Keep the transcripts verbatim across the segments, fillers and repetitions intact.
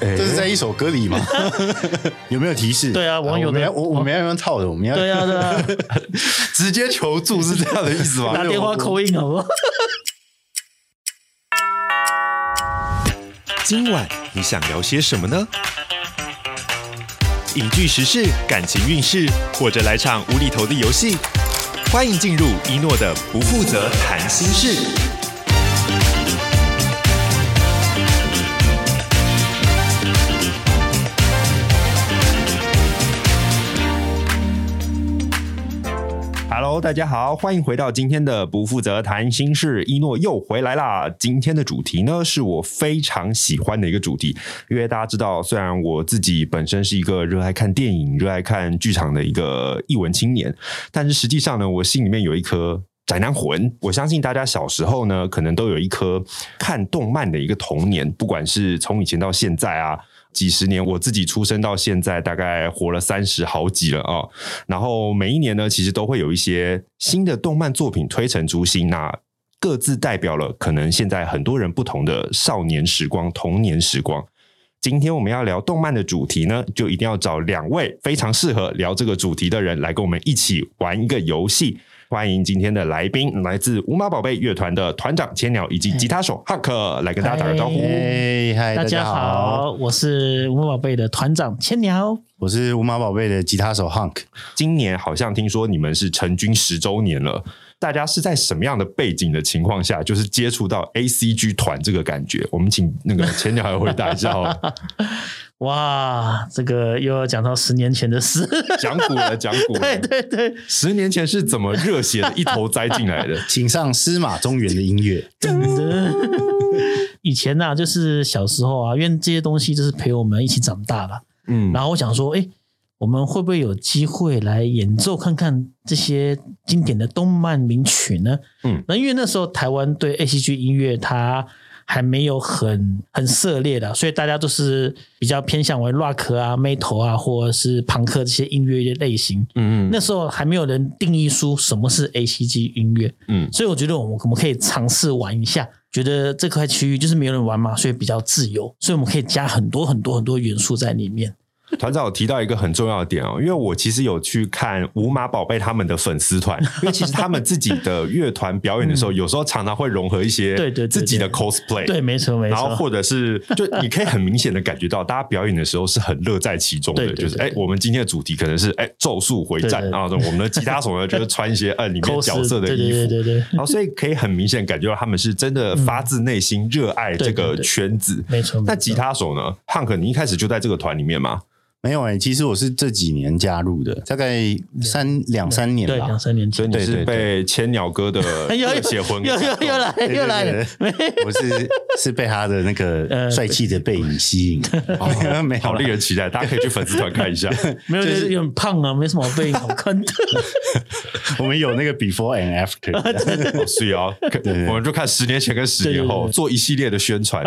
这是在一首歌里吗？有没有提示？对啊，网友的，我我们要用套的，我们要对啊对啊，直接求助是这样的意思吗？打电话call in好不好？今晚你想聊些什么呢？影剧时事、感情运势，或者来场无厘头的游戏，欢迎进入一诺的不负责谈心事。Hello， 大家好，欢迎回到今天的不负责谈心事，一诺又回来啦。今天的主题呢，是我非常喜欢的一个主题，因为大家知道，虽然我自己本身是一个热爱看电影、热爱看剧场的一个艺文青年，但是实际上呢，我心里面有一颗宅男魂。我相信大家小时候呢，可能都有一颗看动漫的一个童年，不管是从以前到现在啊。几十年，我自己出生到现在大概活了三十好几了啊、哦。然后每一年呢，其实都会有一些新的动漫作品推陈出新，那各自代表了可能现在很多人不同的少年时光、童年时光。今天我们要聊动漫的主题呢，就一定要找两位非常适合聊这个主题的人来跟我们一起玩一个游戏。欢迎今天的来宾，来自无马宝贝乐团的团长千鸟以及吉他手 Hunk 来跟大家打个招呼。嗨，大家好，我是无马宝贝的团长千鸟，我是无马宝贝的吉他手 Hunk。今年好像听说你们是成军十周年了，大家是在什么样的背景的情况下，就是接触到 A C G 团这个感觉？我们请那个千鸟来回答一下好了。哇，这个又要讲到十年前的事，讲古了，讲古了。对对对，十年前是怎么热血的一头栽进来的？请上司马中原的音乐。以前啊，就是小时候啊，因为这些东西就是陪我们一起长大了。嗯，然后我想说，哎，我们会不会有机会来演奏看看这些经典的动漫名曲呢？嗯，那因为那时候台湾对 A C G 音乐它还没有很很涉猎的，所以大家都是比较偏向为 rock 啊、metal 啊，或者是朋克这些音乐类型。嗯嗯，那时候还没有人定义出什么是 A C G 音乐。嗯，所以我觉得我们我们可以尝试玩一下，觉得这块区域就是没有人玩嘛，所以比较自由，所以我们可以加很多很多很多元素在里面。团长有提到一个很重要的点哦，因为我其实有去看无马宝贝他们的粉丝团，因为其实他们自己的乐团表演的时候，嗯、有时候常常会融合一些自己的 cosplay， 对, 对, 对, 对, 对，没错没错。然后或者是就你可以很明显的感觉到，大家表演的时候是很乐在其中的，对对对对，就是哎，我们今天的主题可能是哎咒术回战，对对对，然后我们的吉他手呢就是穿一些哎里面角色的衣服，对对对对对，然后所以可以很明显感觉到他们是真的发自内心热爱这个圈子，嗯、对对对，没错。那吉他手呢，汉克，你一开始就在这个团里面吗？没有哎、欸，其实我是这几年加入的，大概三两三年吧，对，两三年前，所以你是被千鸟哥的热血魂又又又来又来了，我是是被他的那个帅气的背影吸引，哦、没有好令人期待，大家可以去粉丝团看一下，没有就是有点胖啊，没什么背影好看的，我们有那个 before and after， 、哦、所以啊，对对对，我们就看十年前跟十年后，对对对，做一系列的宣传，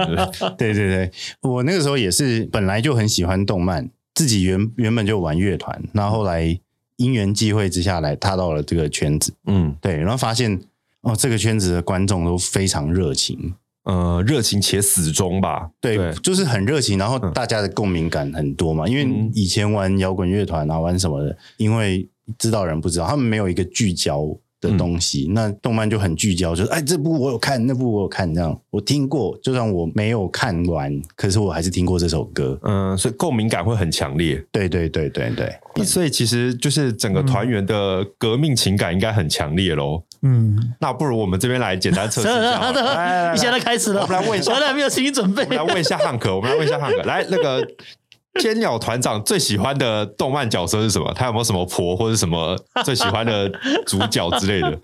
对对对，我那个时候也是本来就很喜欢动漫。自己 原, 原本就玩乐团，然后后来因缘际会之下来踏到了这个圈子，嗯，对，然后发现哦，这个圈子的观众都非常热情，呃，热情且死忠吧，对，对，就是很热情，然后大家的共鸣感很多嘛，嗯、因为以前玩摇滚乐团啊，玩什么的，因为知道人不知道，他们没有一个聚焦的东西，嗯、那动漫就很聚焦，就是哎，这部我有看，那部我有看，这样我听过，就算我没有看完，可是我还是听过这首歌，嗯，所以共鸣感会很强烈，对对对对对，嗯、所以其实就是整个团员的革命情感应该很强烈咯。嗯，那不如我们这边来简单测试一下，你现在开始了，我们来问一下，我还没有心理准备，我们来问一下汉克，我们来问一下汉克，来那个。千鸟团长最喜欢的动漫角色是什么？他有没有什么婆或者什么最喜欢的主角之类的？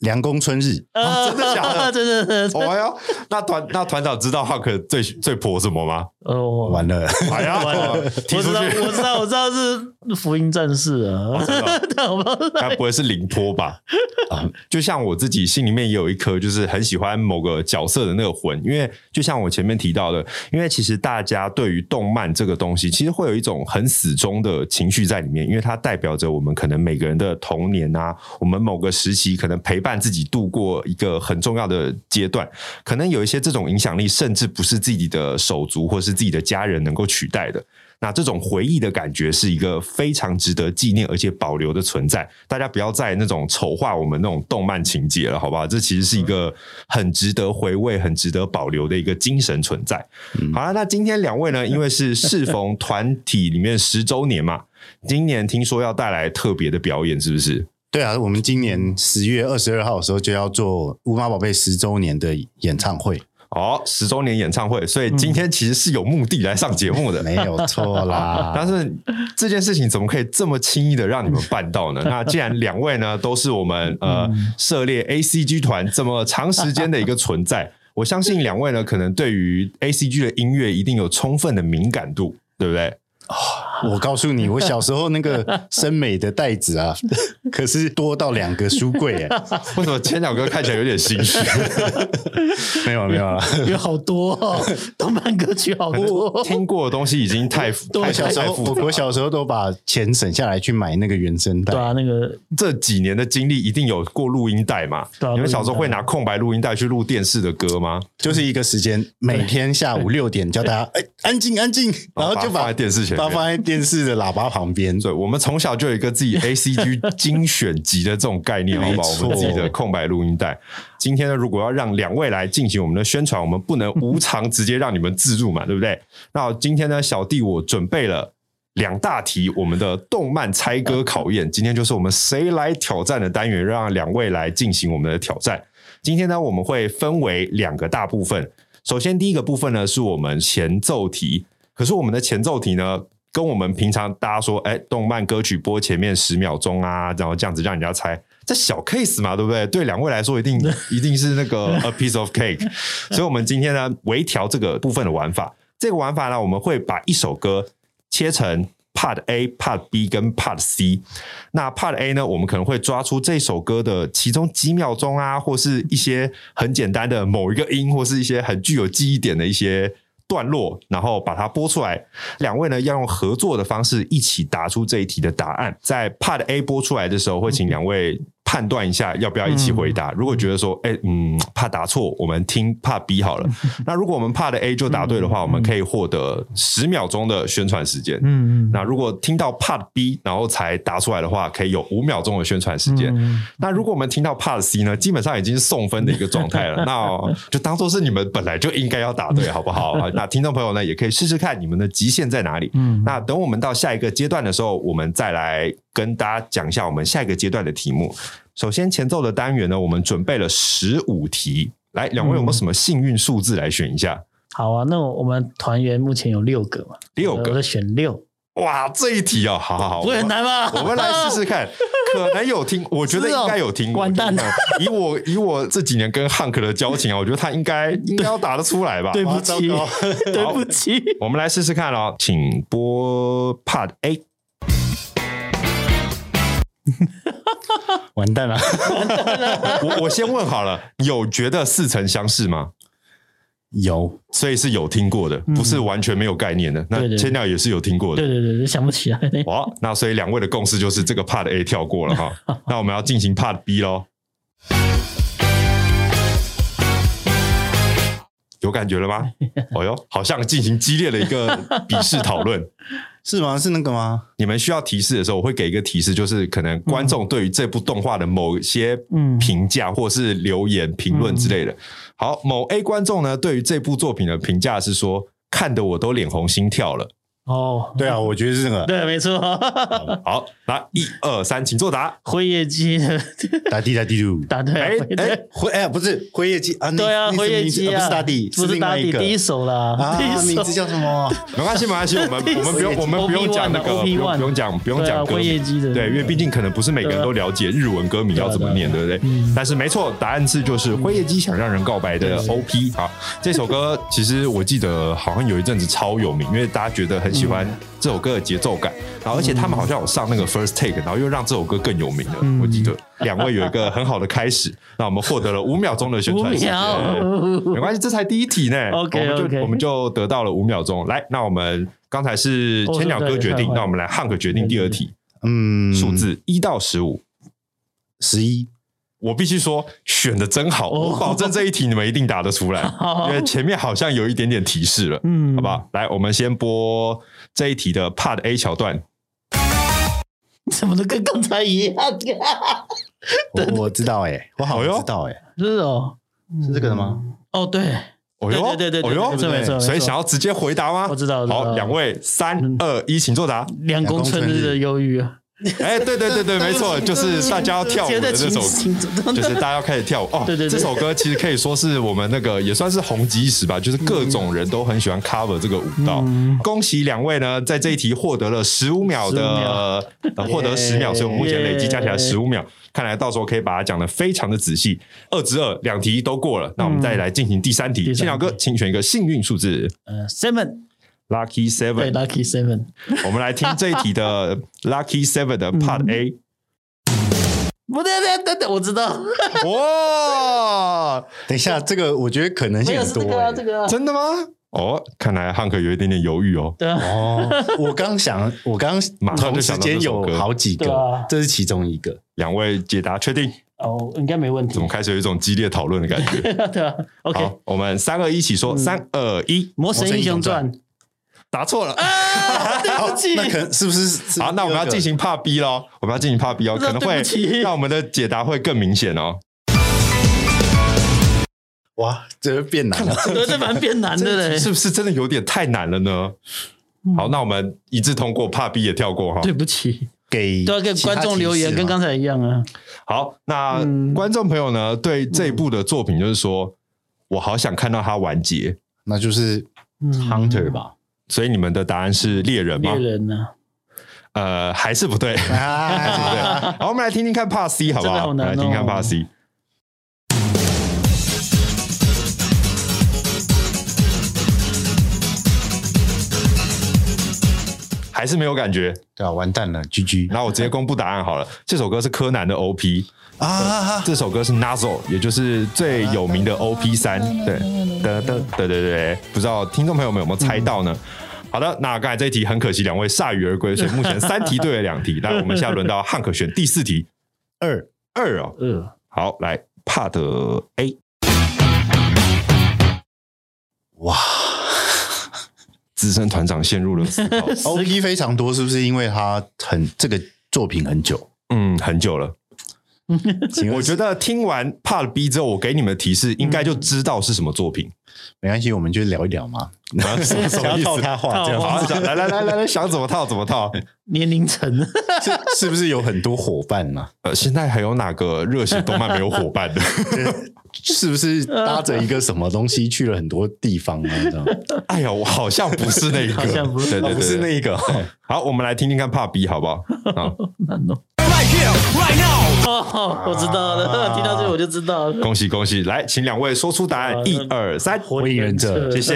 凉宫春日、哦，真的假的？真的真的。哎呦，那团那团长知道 Hunk 最最婆什么吗？哦，完了，哎呀，完了，我知道，我知道，我知道是福音战士啊，该不会是凌波吧？啊，就像我自己心里面也有一颗就是很喜欢某个角色的那个魂，因为就像我前面提到的，因为其实大家对于动漫这个东西，其实会有一种很死忠的情绪在里面，因为它代表着我们可能每个人的童年啊，我们某个时期可能陪伴自己度过一个很重要的阶段，可能有一些这种影响力，甚至不是自己的手足或是自己的家人能够取代的。那这种回忆的感觉是一个非常值得纪念而且保留的存在，大家不要再那种丑化我们那种动漫情节了，好不好？这其实是一个很值得回味很值得保留的一个精神存在、嗯、好啦，那今天两位呢，因为是适逢团体里面十周年嘛，今年听说要带来特别的表演是不是？对啊，我们今年十月二十二号的时候就要做乌马宝贝十周年的演唱会。哦，十周年演唱会，所以今天其实是有目的来上节目的、嗯、没有错啦。但是这件事情怎么可以这么轻易的让你们办到呢？那既然两位呢都是我们呃涉猎 A C G 团这么长时间的一个存在，我相信两位呢可能对于 A C G 的音乐一定有充分的敏感度，对不对？哦、我告诉你，我小时候那个森美的袋子啊，可是多到两个书柜、欸、为什么千鸟哥看起来有点心虚？没有没有啊，有好多、哦、动漫歌曲好多、哦、听过的东西已经太复杂。我小时候都把钱省下来去买那个原声带。对啊，那个这几年的经历一定有过录音带嘛、啊、你们小时候会拿空白录音带去录电视的歌吗？就是一个时间，每天下午六点叫大家、欸、安静安静，然后就把、哦、电视把放在电视的喇叭旁边。对，我们从小就有一个自己 A C G 精选集的这种概念，好不好？我们自己的空白录音带。今天呢，如果要让两位来进行我们的宣传，我们不能无偿直接让你们自入嘛，对不对？那今天呢，小弟我准备了两大题，我们的动漫猜歌考验，今天就是我们谁来挑战的单元，让两位来进行我们的挑战。今天呢，我们会分为两个大部分。首先，第一个部分呢，是我们前奏题。可是我们的前奏题呢，跟我们平常大家说，哎，动漫歌曲播前面十秒钟啊，然后这样子让人家猜，这小 case 嘛，对不对？对两位来说，一定一定是那个 a piece of cake。所以，我们今天呢，微调这个部分的玩法。这个玩法呢，我们会把一首歌切成 part A、part B 跟 part C。那 part A 呢，我们可能会抓出这首歌的其中几秒钟啊，或是一些很简单的某一个音，或是一些很具有记忆点的一些段落，然后把它播出来。两位呢要用合作的方式一起答出这一题的答案。在 Part A 播出来的时候，会请两位判断一下要不要一起回答。嗯、如果觉得说，哎、欸，嗯，怕答错，我们听 Part B 好了。那如果我们 Part A 就答对的话，嗯、我们可以获得十秒钟的宣传时间。嗯，那如果听到 Part B 然后才答出来的话，可以有五秒钟的宣传时间。嗯、那如果我们听到 Part C 呢，基本上已经是送分的一个状态了。那就当做是你们本来就应该要答对，好不好？那听众朋友呢，也可以试试看你们的极限在哪里。嗯，那等我们到下一个阶段的时候，我们再来跟大家讲一下我们下一个阶段的题目。首先前奏的单元呢，我们准备了十五题。来，两位有没有什么幸运数字来选一下？嗯、好啊，那我们团员目前有六个嘛，六个，我就选六。哇，这一题哦，好好好，不会很难吗？我们来试试看，可能有听，我觉得应该有听过。哦、完蛋了！以我以我这几年跟 Hunk 的交情啊，我觉得他应该应该要答得出来吧？对不起，对不起，我们来试试看哦，请播 Part A。完蛋了！我我先问好了，有觉得似曾相识吗？有，所以是有听过的，不是完全没有概念的。嗯、那千鸟也是有听过的，对对对，想不起来。哇，那所以两位的共识就是这个 Part A 跳过了哈，那我们要进行 Part B 咯。有感觉了吗？哦哟，好像进行激烈的一个笔试讨论。是吗？是那个吗？你们需要提示的时候，我会给一个提示，就是可能观众对于这部动画的某些评价，或是留言、评论之类的。好，某 A 观众呢，对于这部作品的评价是说，看得我都脸红心跳了。哦，对啊，我觉得是这个，对，没错。好，那一二三，请作答。辉夜姬，大地大地路，答对。哎哎，辉哎不是辉夜姬啊，对啊，辉夜姬啊，不是大地，不是大地，第一首啦。啊，名字叫什么？没关系，没关系，我们我们不用我们不用讲那个，不用不用讲不用讲辉夜姬的，对，因为毕竟可能不是每个人都了解日文歌名要怎么念，对不对？但是没错，答案是就是辉夜姬想让人告白的 O P。好，这首歌其实我记得好像有一阵子超有名，因为大家觉得很喜欢这首歌的节奏感，然后而且他们好像有上那个 first take， 然后又让这首歌更有名了。嗯、我记得两位有一个很好的开始，那我们获得了五秒钟的宣传时间，没关系，这才第一题呢。okay, 我们就 okay. 我们就得到了五秒钟。来，那我们刚才是千鸟哥决定，哦、那我们来 Hunk 决定第二题。嗯，数字一到十五，十一。我必须说选的真好、哦、我保证这一题你们一定答得出来、哦、因为前面好像有一点点提示了、嗯、好不好？来，我们先播这一题的 Part A 桥段。怎么都跟刚才一样、啊、我, 我知道哎、欸，我好像知道哎、欸，是哦，是这个的吗？哦，对，哦哟，对对对对，哦哟，没错，所以想要直接回答吗？我知道，我知道好，两位，三二一，请作答。两公分的忧郁啊！哎，对对对对，没错，就是大家要跳舞的这首歌，就是大家要开始跳舞哦。对对对，这首歌其实可以说是我们那个也算是红极一时吧，就是各种人都很喜欢 cover 这个舞蹈。嗯、恭喜两位呢，在这一题获得了十五秒的，呃、获得十秒，所以我们目前累计加起来十五秒。看来到时候可以把它讲得非常的仔细。二之二，两题都过了，那我们再来进行第三题。青鸟哥，请选一个幸运数字。呃 ，seven。Lucky Seven， 对 ，Lucky Seven， 我们来听这一题的 Lucky Seven 的 Part A。不对，对对对，我知道。哇，等一下，这个我觉得可能性很多、欸。没有是这个啊，这个啊。真的吗？哦，看来Hunk有一点点犹豫哦。对啊。哦，我刚想，我刚马上就想到这首歌，同时间有好几个、啊，这是其中一个。两位解答确定？哦，应该没问题。怎么开始有一种激烈讨论的感觉？对啊。OK， 好，我们三二一起说，三二一，《魔神英雄传》。答错了、啊，对不起。那可能是不是？是不是好，那我们要进行 Part B 咯，我们要进行 Part B 哦，可能会让我们的解答会更明显哦。哇，这变难了，这蛮变难的嘞，是不是真的有点太难了呢？嗯、好，那我们一致通过 Part B 也跳过哈、哦。对不起。给对、啊、给观众留言跟刚才一样啊。好，那、嗯、观众朋友呢，对这一部的作品就是说、嗯，我好想看到它完结，那就是、嗯、Hunter 吧。所以你们的答案是猎人吗？猎人呢、啊？呃，还是不对，啊、还是不对。好，我们来听听看 Part C 好不好？好难哦、来听看 Part C。还是没有感觉，对啊，完蛋了 ，G G。那我直接公布答案好了。这首歌是柯南的 O P 啊，这首歌是 Nazo， 也就是最有名的 O P 三。对，对对对对对，不知道听众朋友们有没有猜到呢？嗯、好的，那刚才这一题很可惜，两位铩羽而归，所以目前三题对了两题。那我们现在轮到汉克选第四题，二二哦，二好来 Part A。哇！资深团长陷入了思考O P 非常多，是不是因为他很这个作品很久？嗯，很久了。我觉得听完 Part B 之后，我给你们的提示应该就知道是什么作品。嗯、没关系，我们就聊一聊嘛。什么什么意思？套他话，这样好像来来来来来，想怎么套怎么套。年龄层是是不是有很多伙伴嘛、啊？呃，现在还有哪个热血动漫没有伙伴的？是不是搭着一个什么东西去了很多地方啊？这样，哎呀，我好像不是那个，好像不是，对对对对，不是那一个。好，我们来听听看 Part B 好不好？好难哦。Right here, right now. 哦，我知道了，啊、听到这个我就知道了。恭喜恭喜！来，请两位说出答案，一二三，火影忍者，谢谢。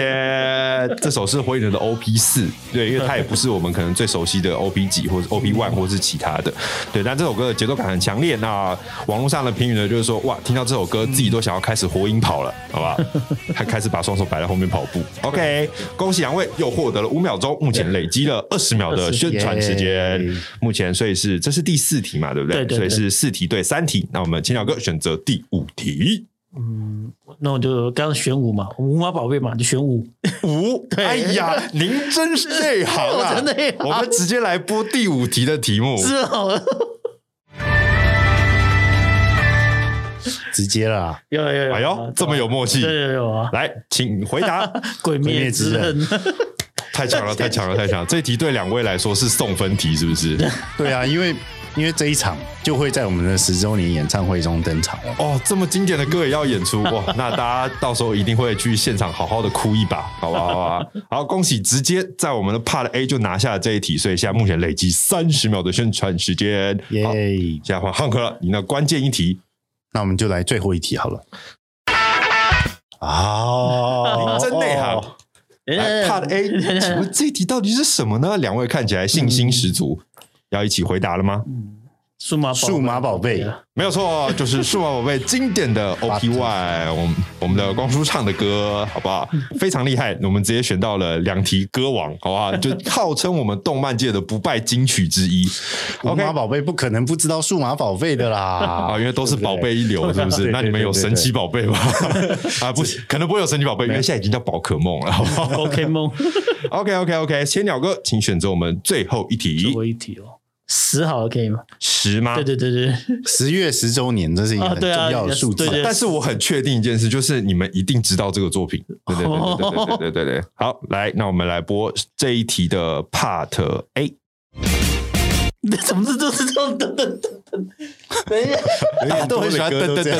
这首是火影忍者的 O P 四，对，因为它也不是我们可能最熟悉的 O P 几或者 O P 一 或是其他的，对。但这首歌的节奏感很强烈，那网络上的评语呢，就是说，哇，听到这首歌自己都想。然后开始火影跑了，好不好？他开始把双手摆在后面跑步。OK， 恭喜两位又获得了五秒钟，目前累积了二十秒的宣传时间。目前所以是这是第四题嘛，对不对？对对对，所以是四题对三题。那我们青鸟哥选择第五题。嗯，那我就刚刚选五嘛，五毛宝贝嘛，就选五五。哎呀，您真是内行啊！我真内行，我们直接来播第五题的题目。是哦。直接了、啊，有有有，哎呦，这么有默契，有有有啊！来，请回答《鬼灭之刃》，太强了，太强了，太强了！这一题对两位来说是送分题，是不是？对啊，因为因为这一场就会在我们的十周年演唱会中登场了。哦，这么经典的歌也要演出哇！那大家到时候一定会去现场好好的哭一把，好不好？好不好？好，恭喜直接在我们的 Part A 就拿下了这一题，所以现在目前累积三十秒的宣传时间。耶、yeah ！现在换汉克了，你的关键一题。那我们就来最后一题好了。哦，您真内行。Part A， 请问这一题到底是什么呢？两位看起来信心十足，嗯、要一起回答了吗？嗯、数码数码宝贝，没有错，就是数码宝贝经典的 O P Y， 我们我们的光洙唱的歌，好不好？非常厉害，我们直接选到了两题歌王，好不好？就号称我们动漫界的不败金曲之一。数码宝贝不可能不知道数码宝贝的啦，啊，因为都是宝贝一流，是不是？那你们有神奇宝贝吗？啊，不，可能不会有神奇宝贝，因为现在已经叫宝可梦了，好不好 ？OK 梦 ，OK OK OK， 千鸟哥，请选择我们最后一题，最后一题哦。十好了可以吗？十吗？对对对对，十月十周年，这是一个很重要的数字。啊啊、但是我很确定一件事，就是你们一定知道这个作品。对对对对对对对对对。好，来，那我们来播这一题的 Part A。怎么是都是这种噔噔噔噔？等一下，都很喜欢噔噔噔噔，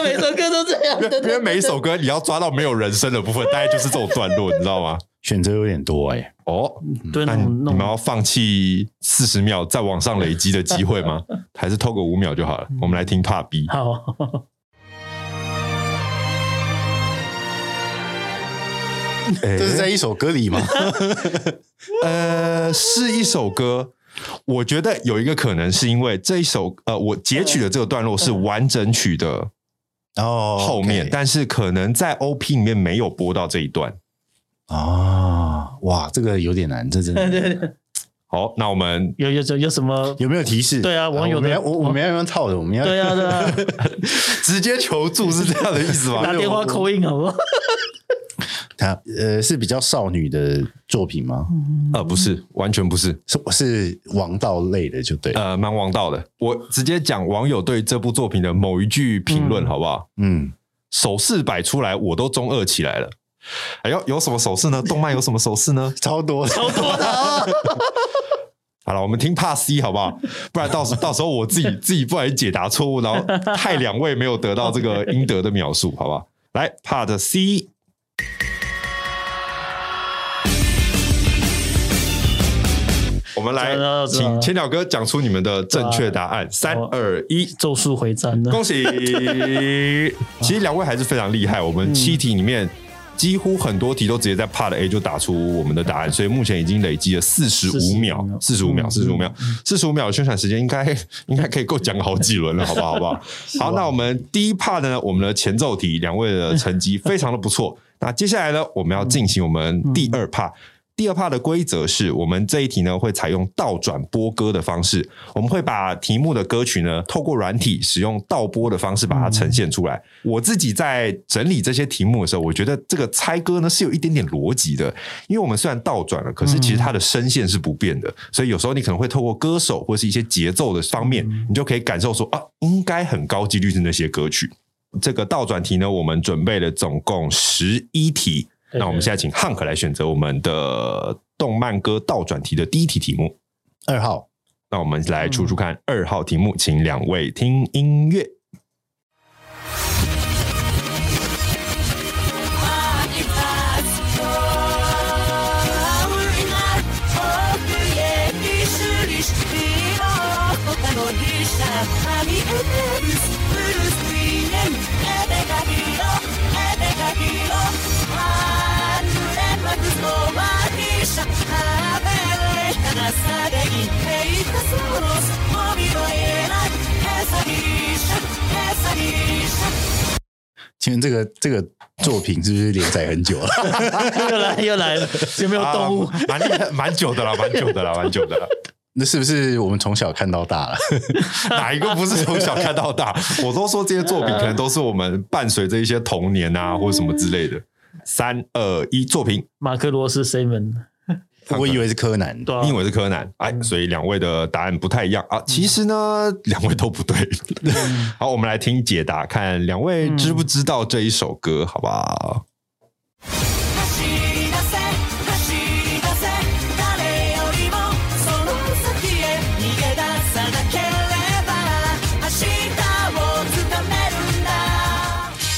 每首歌都这样。因为每一首歌你要抓到没有人声的部分，大概就是这种段落，你知道吗？选择有点多哎、欸。哦，对，那你们要放弃四十秒再往上累积的机会吗？还是偷个五秒就好了？我们来听Part B。好。这是在一首歌里吗？呃，是一首歌。我觉得有一个可能是因为这一首呃，我截取的这个段落是完整曲的后面， oh, okay. 但是可能在 O P 里面没有播到这一段。啊、哦，哇，这个有点难，这真的。对对对，好，那我们有有有什么有没有提示？对啊，网友的、啊、我我我们要用套的，我们要对啊对啊，对啊直接求助是这样的意思吗？打电话 call in 好不好？他呃是比较少女的作品吗？呃，不是，完全不是，是是王道类的，就对了，呃，蛮王道的。我直接讲网友对这部作品的某一句评论，好不好？嗯，手势摆出来，我都中二起来了。哎呦，有什么手势呢？动漫有什么手势呢？超多，超多的、啊。好了，我们听 Part C 好不好？不然到时到时候我自己自己不然解答错误，然后害两位没有得到这个应得的描述，好不好？来 Part C。我们来请千鸟哥讲出你们的正确答案，三二一，咒术回战！恭喜！其实两位还是非常厉害，我们七题里面几乎很多题都直接在 Part A 就打出我们的答案，所以目前已经累积了四十五秒，四十五秒，四十五秒，四十五秒的宣传时间，应该应该可以够讲好几轮了，好不好？好不好？好，那我们第一 Part 呢，我们的前奏题，两位的成绩非常的不错。那接下来呢，我们要进行我们第二 Part。第二 part 的规则是我们这一题呢会采用倒转播歌的方式，我们会把题目的歌曲呢透过软体使用倒播的方式把它呈现出来。我自己在整理这些题目的时候，我觉得这个猜歌呢是有一点点逻辑的，因为我们虽然倒转了，可是其实它的声线是不变的，所以有时候你可能会透过歌手或是一些节奏的方面，你就可以感受说啊，应该很高几率是那些歌曲。这个倒转题呢，我们准备了总共十一题。那我们现在请 Hunk 来选择我们的动漫歌倒转题的第一题题目，二号。那我们来出出看二号题目，请两位听音乐。请问这个这个作品是不是连载很久了？又来又来了，有没有动物？蛮、啊、蛮久的啦，蛮久的啦，蛮久的啦。那是不是我们从小看到大了？哪一个不是从小看到大？我都说这些作品可能都是我们伴随着一些童年啊，或者什么之类的。三二一，作品。马克罗斯 Seven。我以为是柯南，啊、你以为是柯南，哎，所以两位的答案不太一样啊。其实呢，两、嗯、位都不对。好，我们来听解答，看两位知不知道这一首歌，好不好？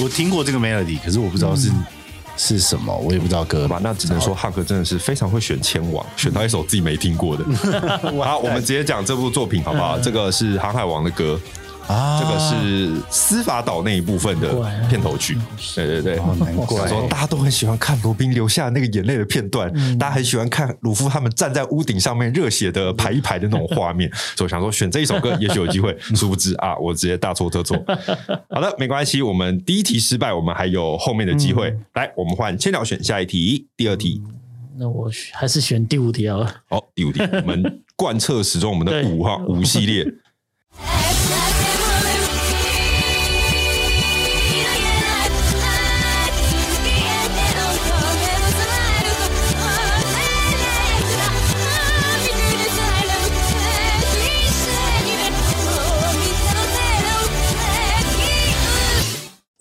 我听过这个 melody， 可是我不知道是。嗯是什么？我也不知道歌吧，那只能说汉克真的是非常会选前王，选到一首自己没听过的。好，我们直接讲这部作品好不好？这个是《航海王》的歌，啊，这个是司法岛那一部分的片头曲，对对对，哦、难怪说大家都很喜欢看罗宾流下那个眼泪的片段、嗯，大家很喜欢看鲁夫他们站在屋顶上面热血的排一排的那种画面，所以我想说选这一首歌也许有机会，殊不知啊，我直接大错特错。好的，没关系，我们第一题失败，我们还有后面的机会。嗯、来，我们换千鸟选下一题，第二题。嗯，那我还是选第五题好了。好、哦，第五题，我们贯彻始终我们的五哈五系列。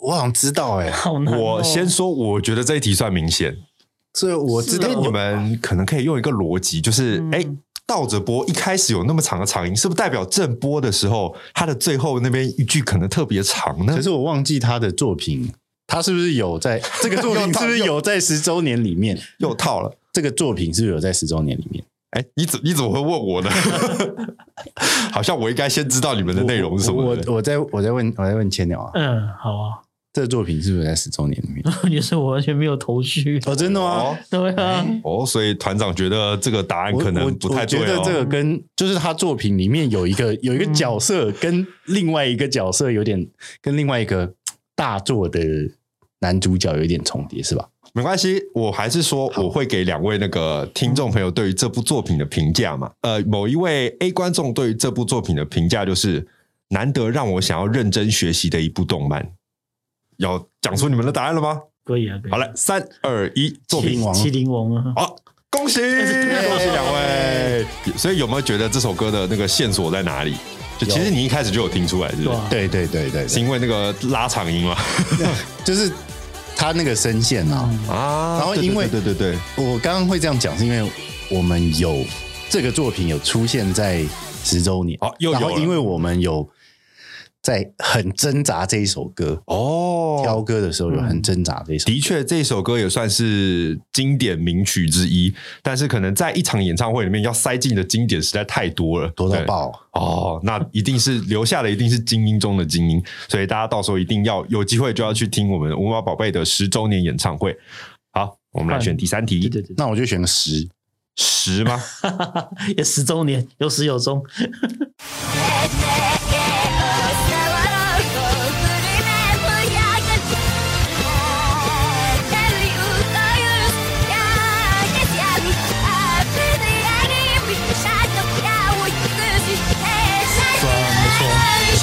我好像知道哎、欸哦，我先说，我觉得这一题算明显。所以我知道你们可能可以用一个逻辑，就是哎、嗯，倒着播一开始有那么长的长音，是不是代表正播的时候它的最后那边一句可能特别长呢？可是我忘记他的作品，他是不是有在这个作品是不是有在十周年里面又套了？这个作品是不是有在十周年里面？哎，你怎你怎么会问我呢？好像我应该先知道你们的内容是什么。我 我, 我在我在问我在问千鸟啊。嗯，好啊。这个作品是不是在十周年里面？也是我完全没有头绪哦，真的吗？对啊，哦，所以团长觉得这个答案可能不太对哦。我, 我, 我觉得这个跟就是他作品里面有一个有一个角色跟另外一个角色有点跟另外一个大作的男主角有一点重叠，是吧？没关系，我还是说我会给两位那个听众朋友对于这部作品的评价嘛。呃，某一位 A 观众对于这部作品的评价就是难得让我想要认真学习的一部动漫。要讲出你们的答案了吗？可以啊，可以。好了，三二一，作品王，麒麟王啊！好，恭喜恭喜两位。所以有没有觉得这首歌的那个线索在哪里？就其实你一开始就有听出来，是不是？对对对对，是因为那个拉长音嘛，就是他那个声线啊啊，然后因为对对对，我刚刚会这样讲，是因为我们有这个作品有出现在十周年，好，又有，然后因为我们有。在很挣扎这一首歌哦，挑歌的时候有很挣扎这一首歌、嗯、的确这一首歌也算是经典名曲之一，但是可能在一场演唱会里面要塞进的经典实在太多了，多到爆哦，那一定是留下的一定是精英中的精英，所以大家到时候一定要有机会就要去听我们无毛宝贝的十周年演唱会。好，我们来选第三题、嗯、对对对，那我就选个十十吗？也十周年有始有终。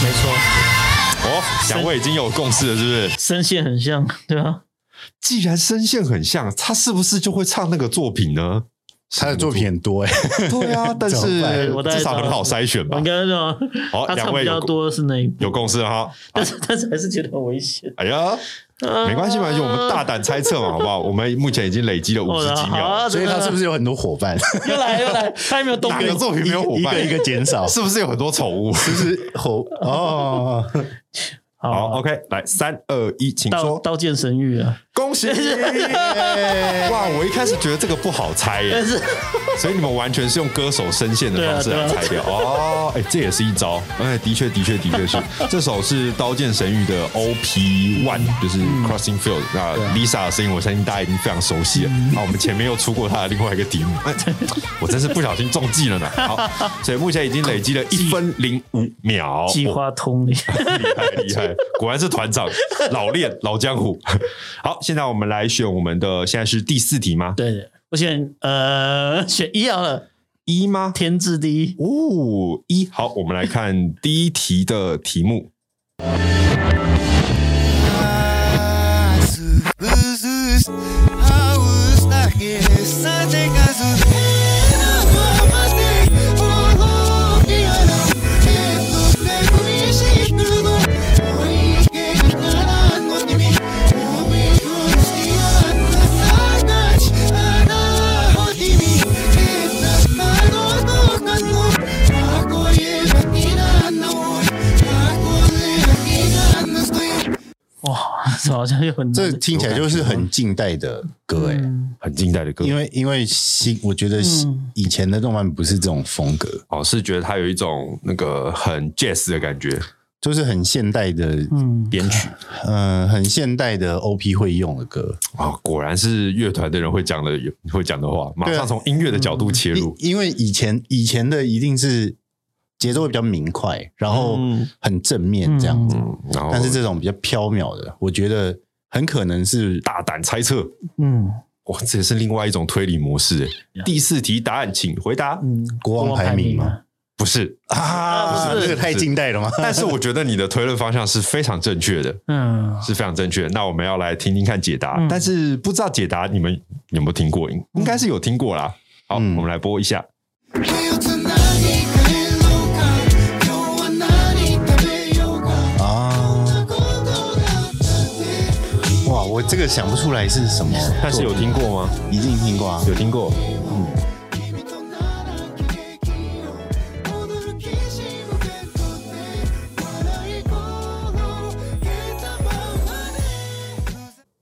没错，哦，两位已经有共识了，是不是？声线很像，对啊。既然声线很像，他是不是就会唱那个作品呢？他的作品很多哎、欸，对啊，但是至少很好筛选吧。应该是吗？好，两位比较多是哪一部？有共识哈，但是但是还是觉得很危险。哎呀。没关系，没关系，我们大胆猜测嘛，好不好？我们目前已经累积了五十几秒、哦啊，所以他是不是有很多伙伴？又来又来，他有没有动？哪个作品没有伙伴？一个一个减少，是不是有很多宠物？是不是猴？哦，好, 好 ，OK， 来三二一，请说。刀剑神域啊！恭喜！哇，我一开始觉得这个不好猜耶，但是所以你们完全是用歌手声线的方式来猜掉、啊啊、哦。哎、欸，这也是一招。哎，的确，的确，的确是。这首是刀剑神域的 O P 一，就是 Crossing Field、嗯。那 Lisa 的声音，我相信大家已经非常熟悉了。那、嗯啊、我们前面又出过她的另外一个题目，哎、我真是不小心中计了呢。好，所以目前已经累积了一分零五秒，计划通灵，厉害厉害。果然是团长，老练老江湖。好，现在我们来选我们的，现在是第四题吗？对，我选呃选一好了，一吗？天字第一哦，一。好，我们来看第一题的题目。好像很这听起来就是很近代的歌哎、欸嗯，很近代的歌，因为因为新我觉得以前的动漫不是这种风格、嗯、哦，是觉得它有一种那个很 jazz 的感觉就是很现代的编曲，嗯、呃，很现代的 O P 会用的歌啊、哦，果然是乐团的人会讲的会讲的话，马上从音乐的角度切入。嗯、因为以前以前的一定是节奏会比较明快，然后很正面这样子，嗯嗯、然后但是这种比较飘渺的，我觉得很可能是大胆猜测。嗯，哇，这也是另外一种推理模式。第四题答案请回答，嗯、国王排名吗？不是啊，不是，这个太近代了吗？但是我觉得你的推论方向是非常正确的，嗯，是非常正确的。那我们要来听听看解答，嗯、但是不知道解答你们有没有听过？应该是有听过啦。好，嗯、我们来播一下。啊，哇，我这个想不出来是什么，但是有听过吗？一定听过啊，有听过，嗯。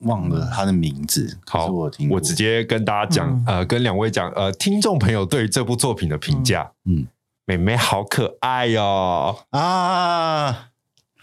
忘了他的名字，好，我, 我直接跟大家讲，嗯、呃，跟两位讲，呃，听众朋友对于这部作品的评价，嗯，妹妹好可爱哟、哦、啊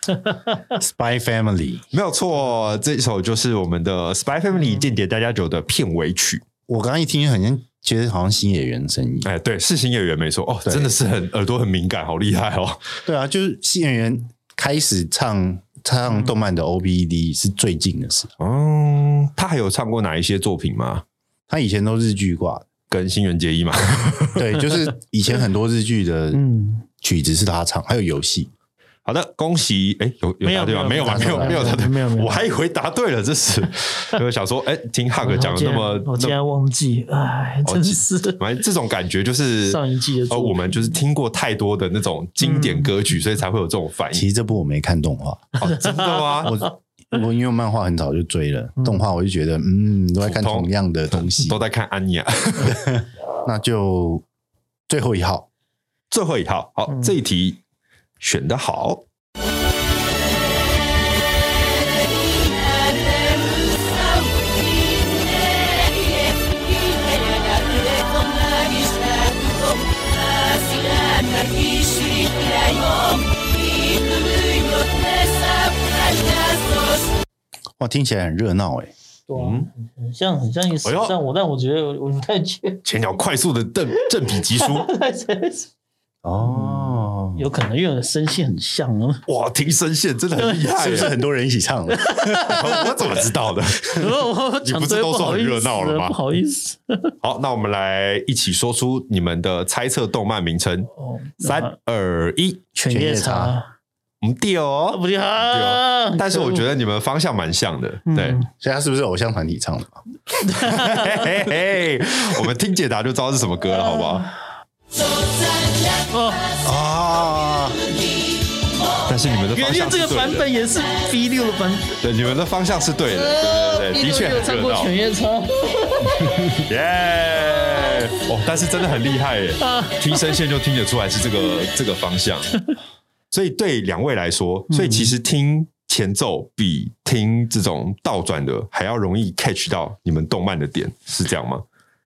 ，Spy Family 没有错，这首就是我们的 Spy Family 间谍、嗯、大家酒的片尾曲。我刚刚一听，很像觉得好像新演员声音，哎，对，是新演员没错，哦，真的是很耳朵很敏感，好厉害哦。对啊，就是新演员开始唱。唱动漫的 O P E D 是最近的事哦。他还有唱过哪一些作品吗？他以前都日剧挂，跟新垣结衣嘛。对，就是以前很多日剧的曲子是他唱，还有游戏。好的，恭喜！哎，有有答对吗？没有，没有，没有答对，没有。我还以为答对了，这是我想说，哎，听 Hunk 讲那么，我竟然忘记，哎，真是。反正这种感觉就是上一季的，我们就是听过太多的那种经典歌曲，所以才会有这种反应。其实这部我没看动画，真的吗？我我因为漫画很早就追了，动画我就觉得，嗯，都在看同样的东西，都在看安妮亚。那就最后一号，最后一号，好，这一题。选得好，哇，听起来很热闹哎。对啊，嗯、很像很像一个时尚舞，但我觉得我不太确定。前脚快速的正正比疾书。哦，有可能因为声线很像哦。哇，听声线真的很厉害，是不是很多人一起唱的？我怎么知道的？你不是都说很热闹了吗？不好意思。好，那我们来一起说出你们的猜测动漫名称。三二一，犬夜叉。不对哦，不对哦。但是我觉得你们方向蛮像的，对。所以他是不是偶像团体唱的？我们听解答就知道是什么歌了，好不好？哦啊！但是你们的方向是对的，原来这个版本也是 B 六 的版本。对，你们的方向是对的，对对对，的确很热闹。耶！哦，但是真的很厉害耶，听声线就听得出来是这个这个方向。所以对两位来说，所以其实听前奏比听这种倒转的还要容易 catch 到你们动漫的点，是这样吗？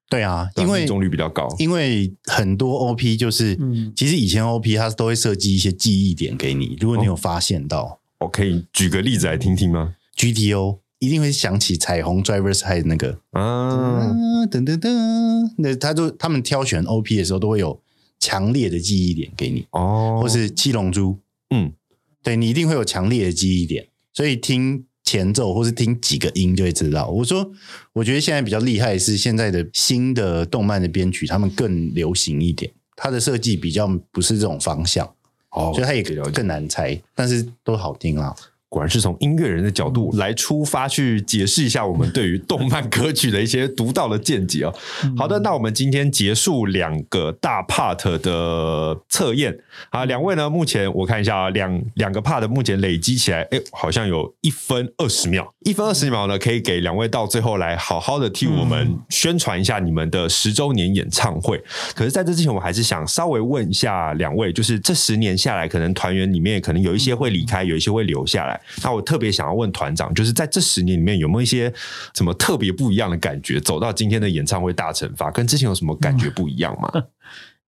对啊，因为命中率比较高，因为很多 O P 就是，嗯、其实以前 O P 它都会设计一些记忆点给你，如果你有发现到，我可以举个例子来听听吗 ？G T O 一定会想起彩虹 Driver's High 那个啊，噔噔噔，那他就他们挑选 O P 的时候都会有强烈的记忆点给你哦，或是七龙珠，嗯，对你一定会有强烈的记忆点，所以听。前奏或是听几个音就会知道。我说，我觉得现在比较厉害的是现在的新的动漫的编曲，他们更流行一点，它的设计比较不是这种方向，哦，所以它也更难猜，但是都好听啦。果然是从音乐人的角度来出发去解释一下我们对于动漫歌曲的一些独到的见解哦。好的，那我们今天结束两个大 part 的测验啊，两位呢，目前我看一下啊，两两个 part 目前累积起来，哎，好像有一分二十秒，一分二十秒呢，可以给两位到最后来好好的替我们宣传一下你们的十周年演唱会。可是在这之前，我还是想稍微问一下两位，就是这十年下来，可能团员里面可能有一些会离开，有一些会留下来。那我特别想要问团长，就是在这十年里面有没有一些什么特别不一样的感觉？走到今天的演唱会大惩罚，跟之前有什么感觉不一样吗？嗯、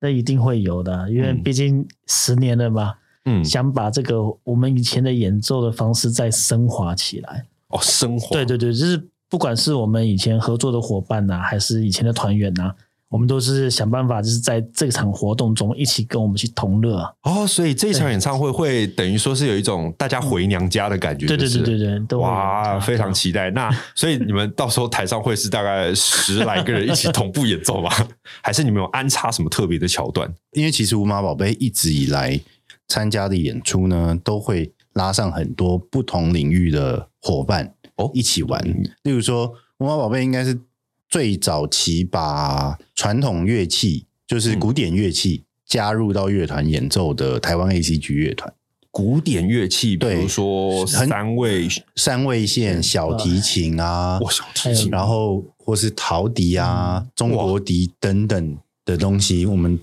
那一定会有的，因为毕竟十年了嘛。嗯，想把这个我们以前的演奏的方式再升华起来。哦，升华。对对对，就是不管是我们以前合作的伙伴啊，还是以前的团员啊，我们都是想办法就是在这场活动中一起跟我们去同乐啊。哦，所以这场演唱会会等于说是有一种大家回娘家的感觉、就是嗯、对对对对对，哇，非常期待。那所以你们到时候台上会是大概十来个人一起同步演奏吗？还是你们有安插什么特别的桥段？因为其实无码宝贝一直以来参加的演出呢，都会拉上很多不同领域的伙伴哦一起玩、嗯、例如说无码宝贝应该是最早期把传统乐器，就是古典乐器、嗯、加入到乐团演奏的台湾 A C G 乐团。古典乐器比如说三位三位线、小提琴啊、小提琴，然后或是陶笛啊、嗯、中国笛等等的东西。我们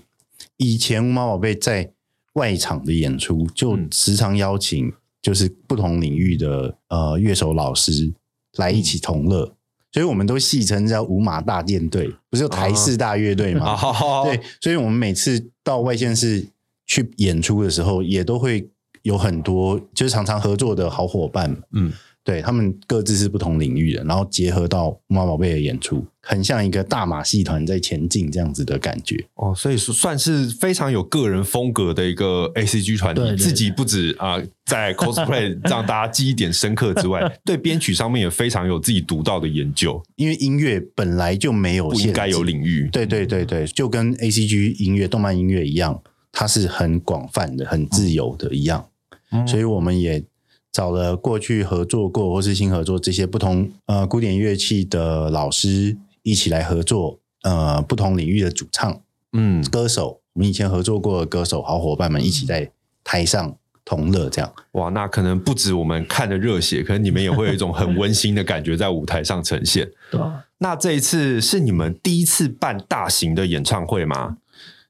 以前无码宝贝在外场的演出就时常邀请就是不同领域的呃乐手老师来一起同乐、嗯，所以我们都戏称叫无码大舰队，不是有台式大乐队吗、啊、对，所以我们每次到外县市去演出的时候，也都会有很多就是常常合作的好伙伴，嗯，对，他们各自是不同领域的，然后结合到无码宝贝的演出，很像一个大马戏团在前进这样子的感觉。哦，所以算是非常有个人风格的一个 A C G 团，你自己不止啊、呃、在 cosplay 让大家记忆点深刻之外，对编曲上面也非常有自己独到的研究。因为音乐本来就没有限制，不应该有领域。对对对对，就跟 A C G 音乐、动漫音乐一样，它是很广泛的、很自由的一样。嗯、所以我们也找了过去合作过或是新合作这些不同呃古典乐器的老师。一起来合作，呃，不同领域的主唱，嗯，歌手，我们以前合作过的歌手，好伙伴们一起在台上同乐，这样。哇，那可能不止我们看的热血，可能你们也会有一种很温馨的感觉在舞台上呈现。对啊。那这一次是你们第一次办大型的演唱会吗？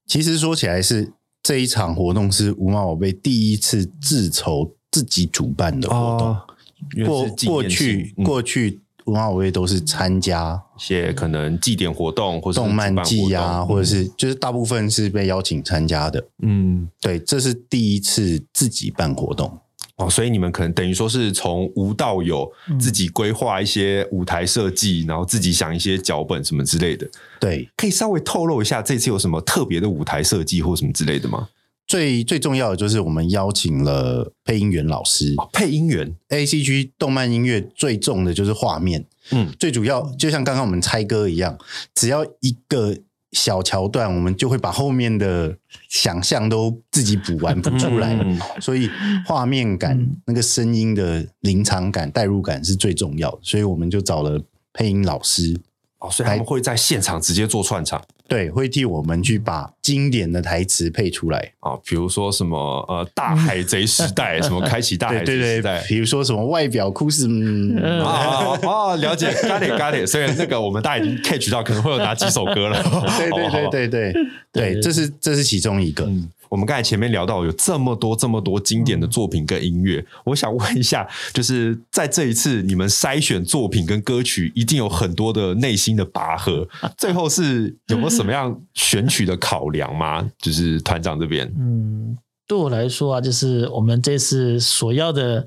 其实说起来是这一场活动是无码宝贝第一次自筹自己主办的活动。哦、过过去过去。嗯，无码宝贝都是参加一些可能祭典活动或是动漫祭啊，或者是就是大部分是被邀请参加的。嗯，对，这是第一次自己办活动哦，所以你们可能等于说是从无到有，自己规划一些舞台设计，然后自己想一些脚本什么之类的。对，可以稍微透露一下这次有什么特别的舞台设计或什么之类的吗？最最重要的就是我们邀请了配音员老师、哦、配音员 A C G 动漫音乐最重的就是画面，嗯，最主要就像刚刚我们猜歌一样，只要一个小桥段我们就会把后面的想象都自己补完补出来、嗯、所以画面感、嗯、那个声音的临场感代入感是最重要的，所以我们就找了配音老师。哦，所以他们会在现场直接做串场，对，会替我们去把经典的台词配出来啊，比如说什么呃大海贼时代，什么开启大海贼时代，对对对，比如说什么外表哭是嗯啊啊啊，了解 ，got it got it。所以那个我们大家已经 catch 到，可能会有哪几首歌了？对对对对对对，对，这是这是其中一个。嗯，我们刚才前面聊到有这么多这么多经典的作品跟音乐、嗯、我想问一下，就是在这一次你们筛选作品跟歌曲一定有很多的内心的拔河，最后是有没有什么样选曲的考量吗？就是团长这边。嗯，对我来说啊，就是我们这次所要的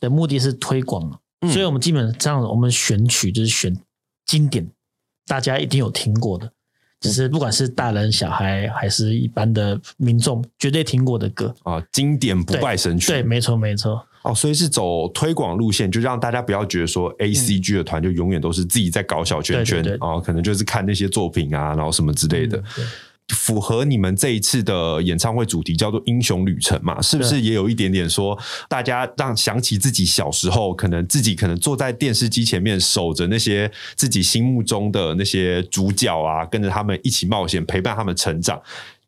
的目的是推广、嗯、所以我们基本上我们选曲就是选经典大家一定有听过的，只是不管是大人小孩还是一般的民众绝对听过的歌啊，经典不败神曲。 对, 对，没错没错。哦，所以是走推广路线，就让大家不要觉得说 A C G 的团就永远都是自己在搞小圈圈、嗯、对对对、哦、可能就是看那些作品啊然后什么之类的、嗯、符合你们这一次的演唱会主题叫做英雄旅程嘛，是不是也有一点点说大家让想起自己小时候可能自己可能坐在电视机前面守着那些自己心目中的那些主角啊，跟着他们一起冒险陪伴他们成长，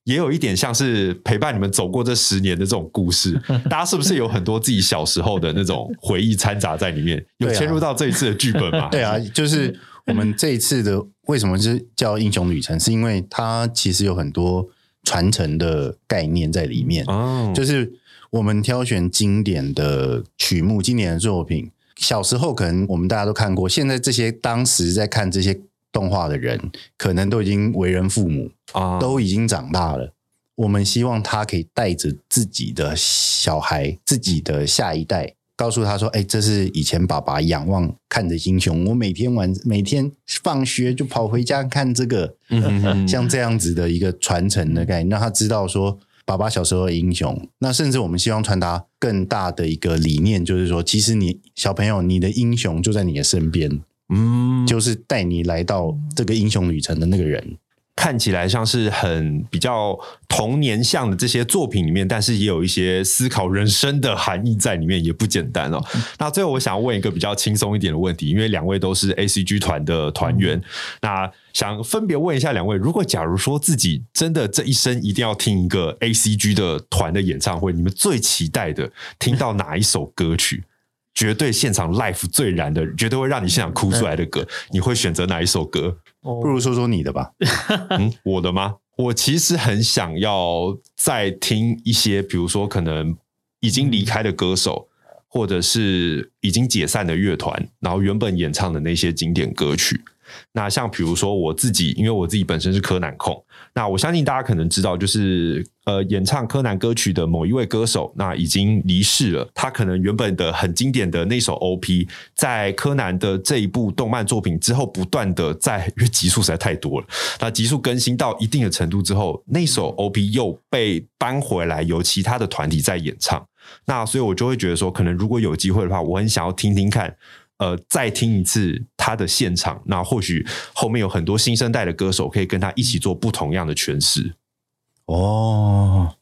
也有一点像是陪伴你们走过这十年的这种故事。大家是不是有很多自己小时候的那种回忆掺杂在里面？有迁入到这一次的剧本吗？对啊，就是我们这一次的为什么是叫英雄旅程，是因为它其实有很多传承的概念在里面、哦、就是我们挑选经典的曲目经典的作品，小时候可能我们大家都看过，现在这些当时在看这些动画的人可能都已经为人父母、哦、都已经长大了，我们希望他可以带着自己的小孩，自己的下一代，告诉他说，哎，这是以前爸爸仰望看着英雄，我每天晚每天放学就跑回家看这个，嗯哼哼，像这样子的一个传承的概念，让他知道说爸爸小时候的英雄。那甚至我们希望传达更大的一个理念，就是说其实你小朋友，你的英雄就在你的身边，嗯，就是带你来到这个英雄旅程的那个人。看起来像是很比较童年向的这些作品里面，但是也有一些思考人生的含义在里面，也不简单哦。那最后我想问一个比较轻松一点的问题，因为两位都是 A C G 团的团员，那想分别问一下两位，如果假如说自己真的这一生一定要听一个 A C G 的团的演唱会，你们最期待的听到哪一首歌曲？绝对现场 live 最燃的，绝对会让你现场哭出来的歌，你会选择哪一首歌？不如说说你的吧。嗯，我的吗？我其实很想要再听一些，比如说可能已经离开的歌手，或者是已经解散的乐团，然后原本演唱的那些经典歌曲。那像比如说我自己，因为我自己本身是柯南控，那我相信大家可能知道，就是呃，演唱柯南歌曲的某一位歌手，那已经离世了。他可能原本的很经典的那首 O P， 在柯南的这一部动漫作品之后，不断的在，因为集数实在太多了，那集数更新到一定的程度之后，那首 O P 又被搬回来，由其他的团体在演唱。那所以我就会觉得说，可能如果有机会的话，我很想要听听看。呃，再听一次他的现场，那或许后面有很多新生代的歌手可以跟他一起做不同样的诠释。哦，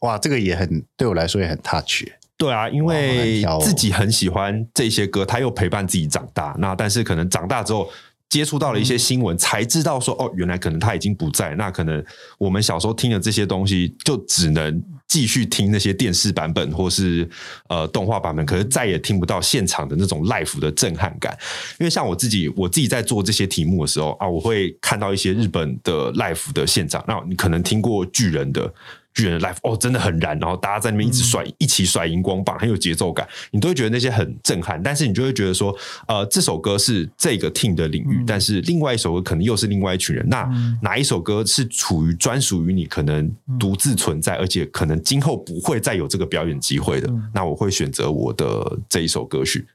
哇，这个也很，对我来说也很 touch。对啊，因为自己很喜欢这些歌，他又陪伴自己长大。那但是可能长大之后接触到了一些新闻，嗯，才知道说哦，原来可能他已经不在。那可能我们小时候听的这些东西，就只能继续听那些电视版本或是呃动画版本，可是再也听不到现场的那种 live 的震撼感。因为像我自己，我自己在做这些题目的时候啊，我会看到一些日本的 live 的现场。那你可能听过巨人的巨人的 live， 哦，真的很燃，然后大家在那边一直甩，嗯，一起甩荧光棒，很有节奏感。你都会觉得那些很震撼，但是你就会觉得说，呃，这首歌是这个 team 的领域，嗯，但是另外一首歌可能又是另外一群人。那，嗯，哪一首歌是处于专属于你，可能独自存在，而且可能今后不会再有这个表演机会的，嗯，那我会选择我的这一首歌曲。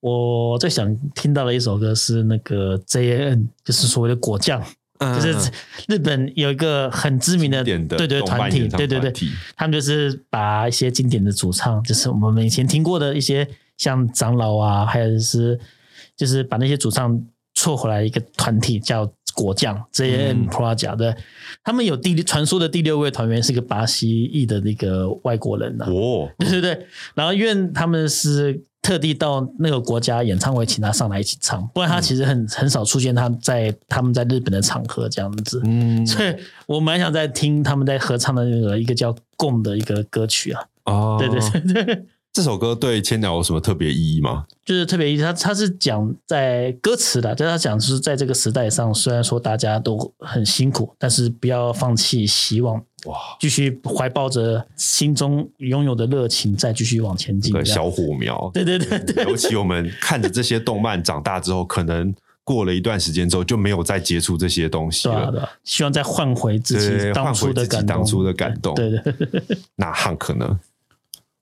我最想听到的一首歌是那个 J A M， 就是所谓的果酱，嗯，就是日本有一个很知名的对对团体，对对对，他们就是把一些经典的主唱，就是我们以前听过的一些像长老啊，还有就是就是把那些主唱凑回来一个团体叫果酱 Z E N Project， 对，他们有第传说的第六位团员是一个巴西裔的那个外国人呐，啊，哦，对对对，然后因为他们是特地到那个国家演唱会请他上来一起唱，不然他其实很，嗯，很少出现他在他们在日本的场合这样子，嗯，所以我蛮想在听他们在合唱的那个一个叫《共》的一个歌曲啊，哦，对对对对。这首歌对千鸟有什么特别意义吗？就是特别意义，它它是讲在歌词的，就是它讲是在这个时代上，虽然说大家都很辛苦，但是不要放弃希望，哇，继续怀抱着心中拥有的热情，再继续往前进。对，小火苗，对对对对。尤其我们看着这些动漫长大之后，可能过了一段时间之后就没有再接触这些东西了，对，啊，希望再换回自己当初的感动，当初的感动。对对对。那Hunk呢？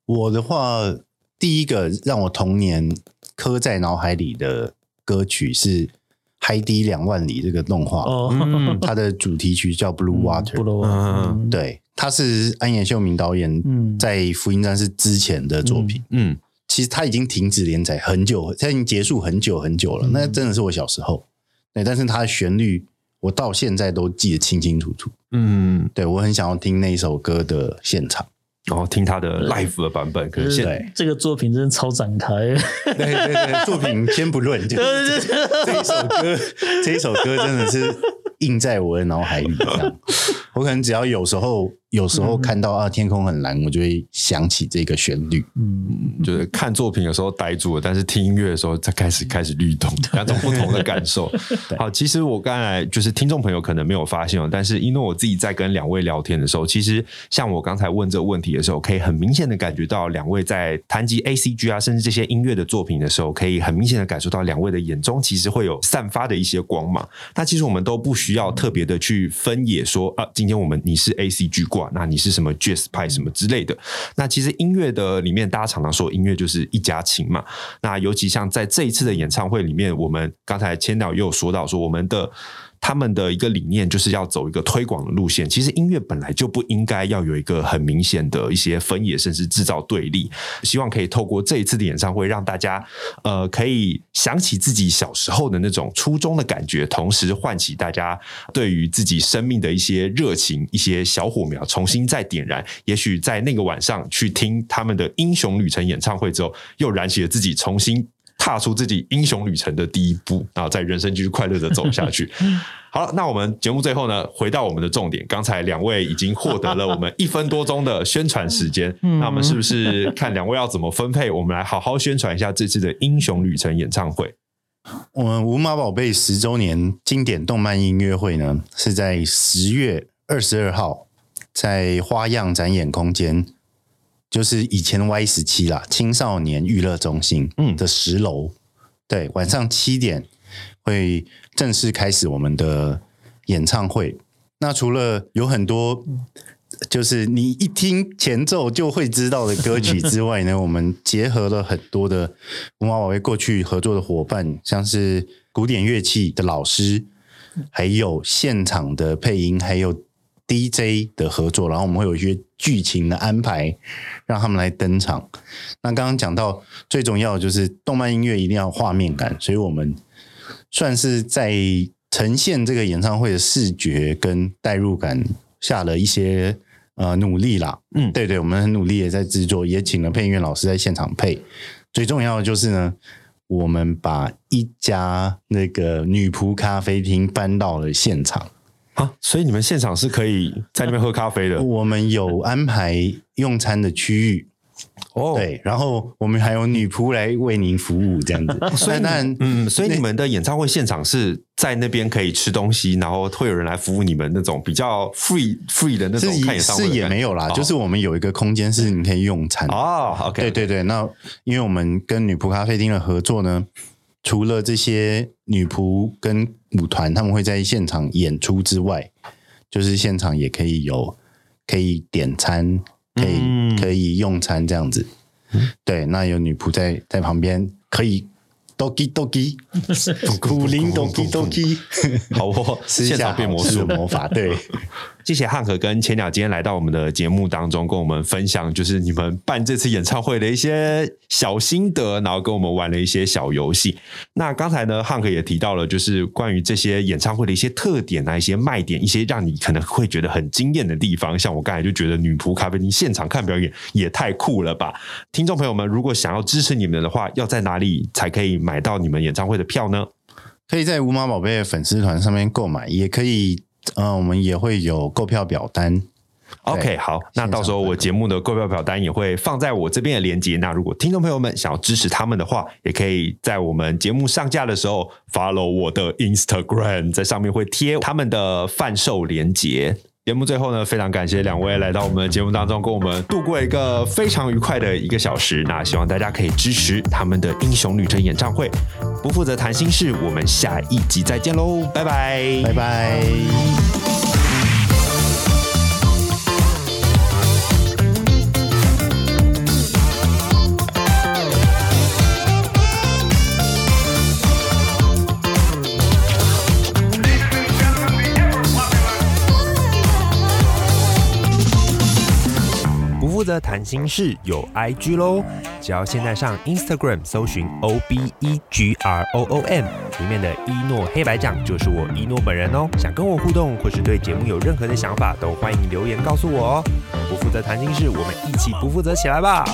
我的话，第一个让我童年刻在脑海里的歌曲是《海底两万里》这个动画，oh. 嗯，它的主题曲叫 Blue Water，嗯，Blue Water，嗯，对，它是安野秀明导演在福音战士之前的作品，嗯，其实它已经停止连载很久，它已经结束很久很久了，嗯，那真的是我小时候，对，但是它的旋律我到现在都记得清清楚楚，嗯，对，我很想要听那首歌的现场。然后听他的 live 的版本，可是这个作品真的超展开。对对对，作品先不论，就是，这一首歌，这一首歌真的是印在我的脑海里。我可能只要有时候有时候看到啊天空很蓝，我就会想起这个旋律。嗯，就是看作品有时候呆住了，但是听音乐的时候才开始开始律动，两种不同的感受。好，其实我刚才就是听众朋友可能没有发现哦，但是因为我自己在跟两位聊天的时候，其实像我刚才问这个问题的时候，可以很明显的感觉到两位在谈及 A C G 啊，甚至这些音乐的作品的时候，可以很明显的感受到两位的眼中其实会有散发的一些光芒。那其实我们都不需要特别的去分野说啊，今天我们你是 A C G 挂，那你是什么 Jazz 派什么之类的。那其实音乐的里面大家常常说音乐就是一家亲嘛，那尤其像在这一次的演唱会里面，我们刚才千岛也有说到说我们的他们的一个理念就是要走一个推广的路线，其实音乐本来就不应该要有一个很明显的一些分野，甚至制造对立。希望可以透过这一次的演唱会让大家呃，可以想起自己小时候的那种初衷的感觉，同时唤起大家对于自己生命的一些热情，一些小火苗重新再点燃，也许在那个晚上去听他们的英雄旅程演唱会之后，又燃起了自己重新踏出自己英雄旅程的第一步，然后在人生继续快乐的走下去。好，那我们节目最后呢，回到我们的重点，刚才两位已经获得了我们一分多钟的宣传时间那我们是不是看两位要怎么分配，我们来好好宣传一下这次的英雄旅程演唱会。我们无码宝贝十周年经典动漫音乐会呢，是在十月二十二号在花样展演空间，就是以前 Y 十七 啦，青少年娱乐中心的十楼、嗯、对，晚上七点会正式开始我们的演唱会。那除了有很多就是你一听前奏就会知道的歌曲之外呢，我们结合了很多的无码宝贝过去合作的伙伴，像是古典乐器的老师，还有现场的配音，还有D J 的合作，然后我们会有一些剧情的安排让他们来登场。那刚刚讲到最重要的就是动漫音乐一定要画面感，所以我们算是在呈现这个演唱会的视觉跟代入感下了一些、呃、努力啦。嗯，对对，我们很努力也在制作，也请了配乐老师在现场配。最重要的就是呢，我们把一家那个女仆咖啡厅搬到了现场啊，所以你们现场是可以在那边喝咖啡的。我们有安排用餐的区域哦，对，然后我们还有女仆来为您服务这样子。所以当然，嗯，所以你们的演唱会现场是在那边可以吃东西，然后会有人来服务你们，那种比较 free free 的那种看演唱会的感觉。是也没有啦、哦，就是我们有一个空间是你可以用餐哦。OK， 对对对，那因为我们跟女仆咖啡厅的合作呢，除了这些女仆跟舞团他们会在现场演出之外，就是现场也可以有可以点餐，可以、嗯、可以用餐这样子、嗯、对，那有女仆在在旁边可以doki doki 古灵 doki doki 好哦，现场变魔术魔法。对，谢谢汉和跟千鸟今天来到我们的节目当中，跟我们分享就是你们办这次演唱会的一些小心得，然后跟我们玩了一些小游戏。那刚才呢汉和也提到了就是关于这些演唱会的一些特点啊，一些卖点，一些让你可能会觉得很惊艳的地方，像我刚才就觉得女仆咖啡厅现场看表演也太酷了吧。听众朋友们如果想要支持你们的话，要在哪里才可以买到你们演唱会的票呢？可以在无码宝贝的粉丝团上面购买，也可以呃，我们也会有购票表单。 OK， 好，那到时候我节目的购票表单也会放在我这边的连结，那如果听众朋友们想要支持他们的话，也可以在我们节目上架的时候 follow 我的 Instagram， 在上面会贴他们的贩售连结。节目最后呢，非常感谢两位来到我们的节目当中，跟我们度过一个非常愉快的一个小时。那希望大家可以支持他们的英雄旅程演唱会。不负责谈心事，我们下一集再见喽，拜拜，拜拜。负责谈心事有 I G 咯，只要现在上 Instagram 搜寻 O B E G R O O M， 里面的一诺黑白讲就是我一诺本人哦。想跟我互动或是对节目有任何的想法，都欢迎留言告诉我哦。不负责谈心事，我们一起不负责起来吧。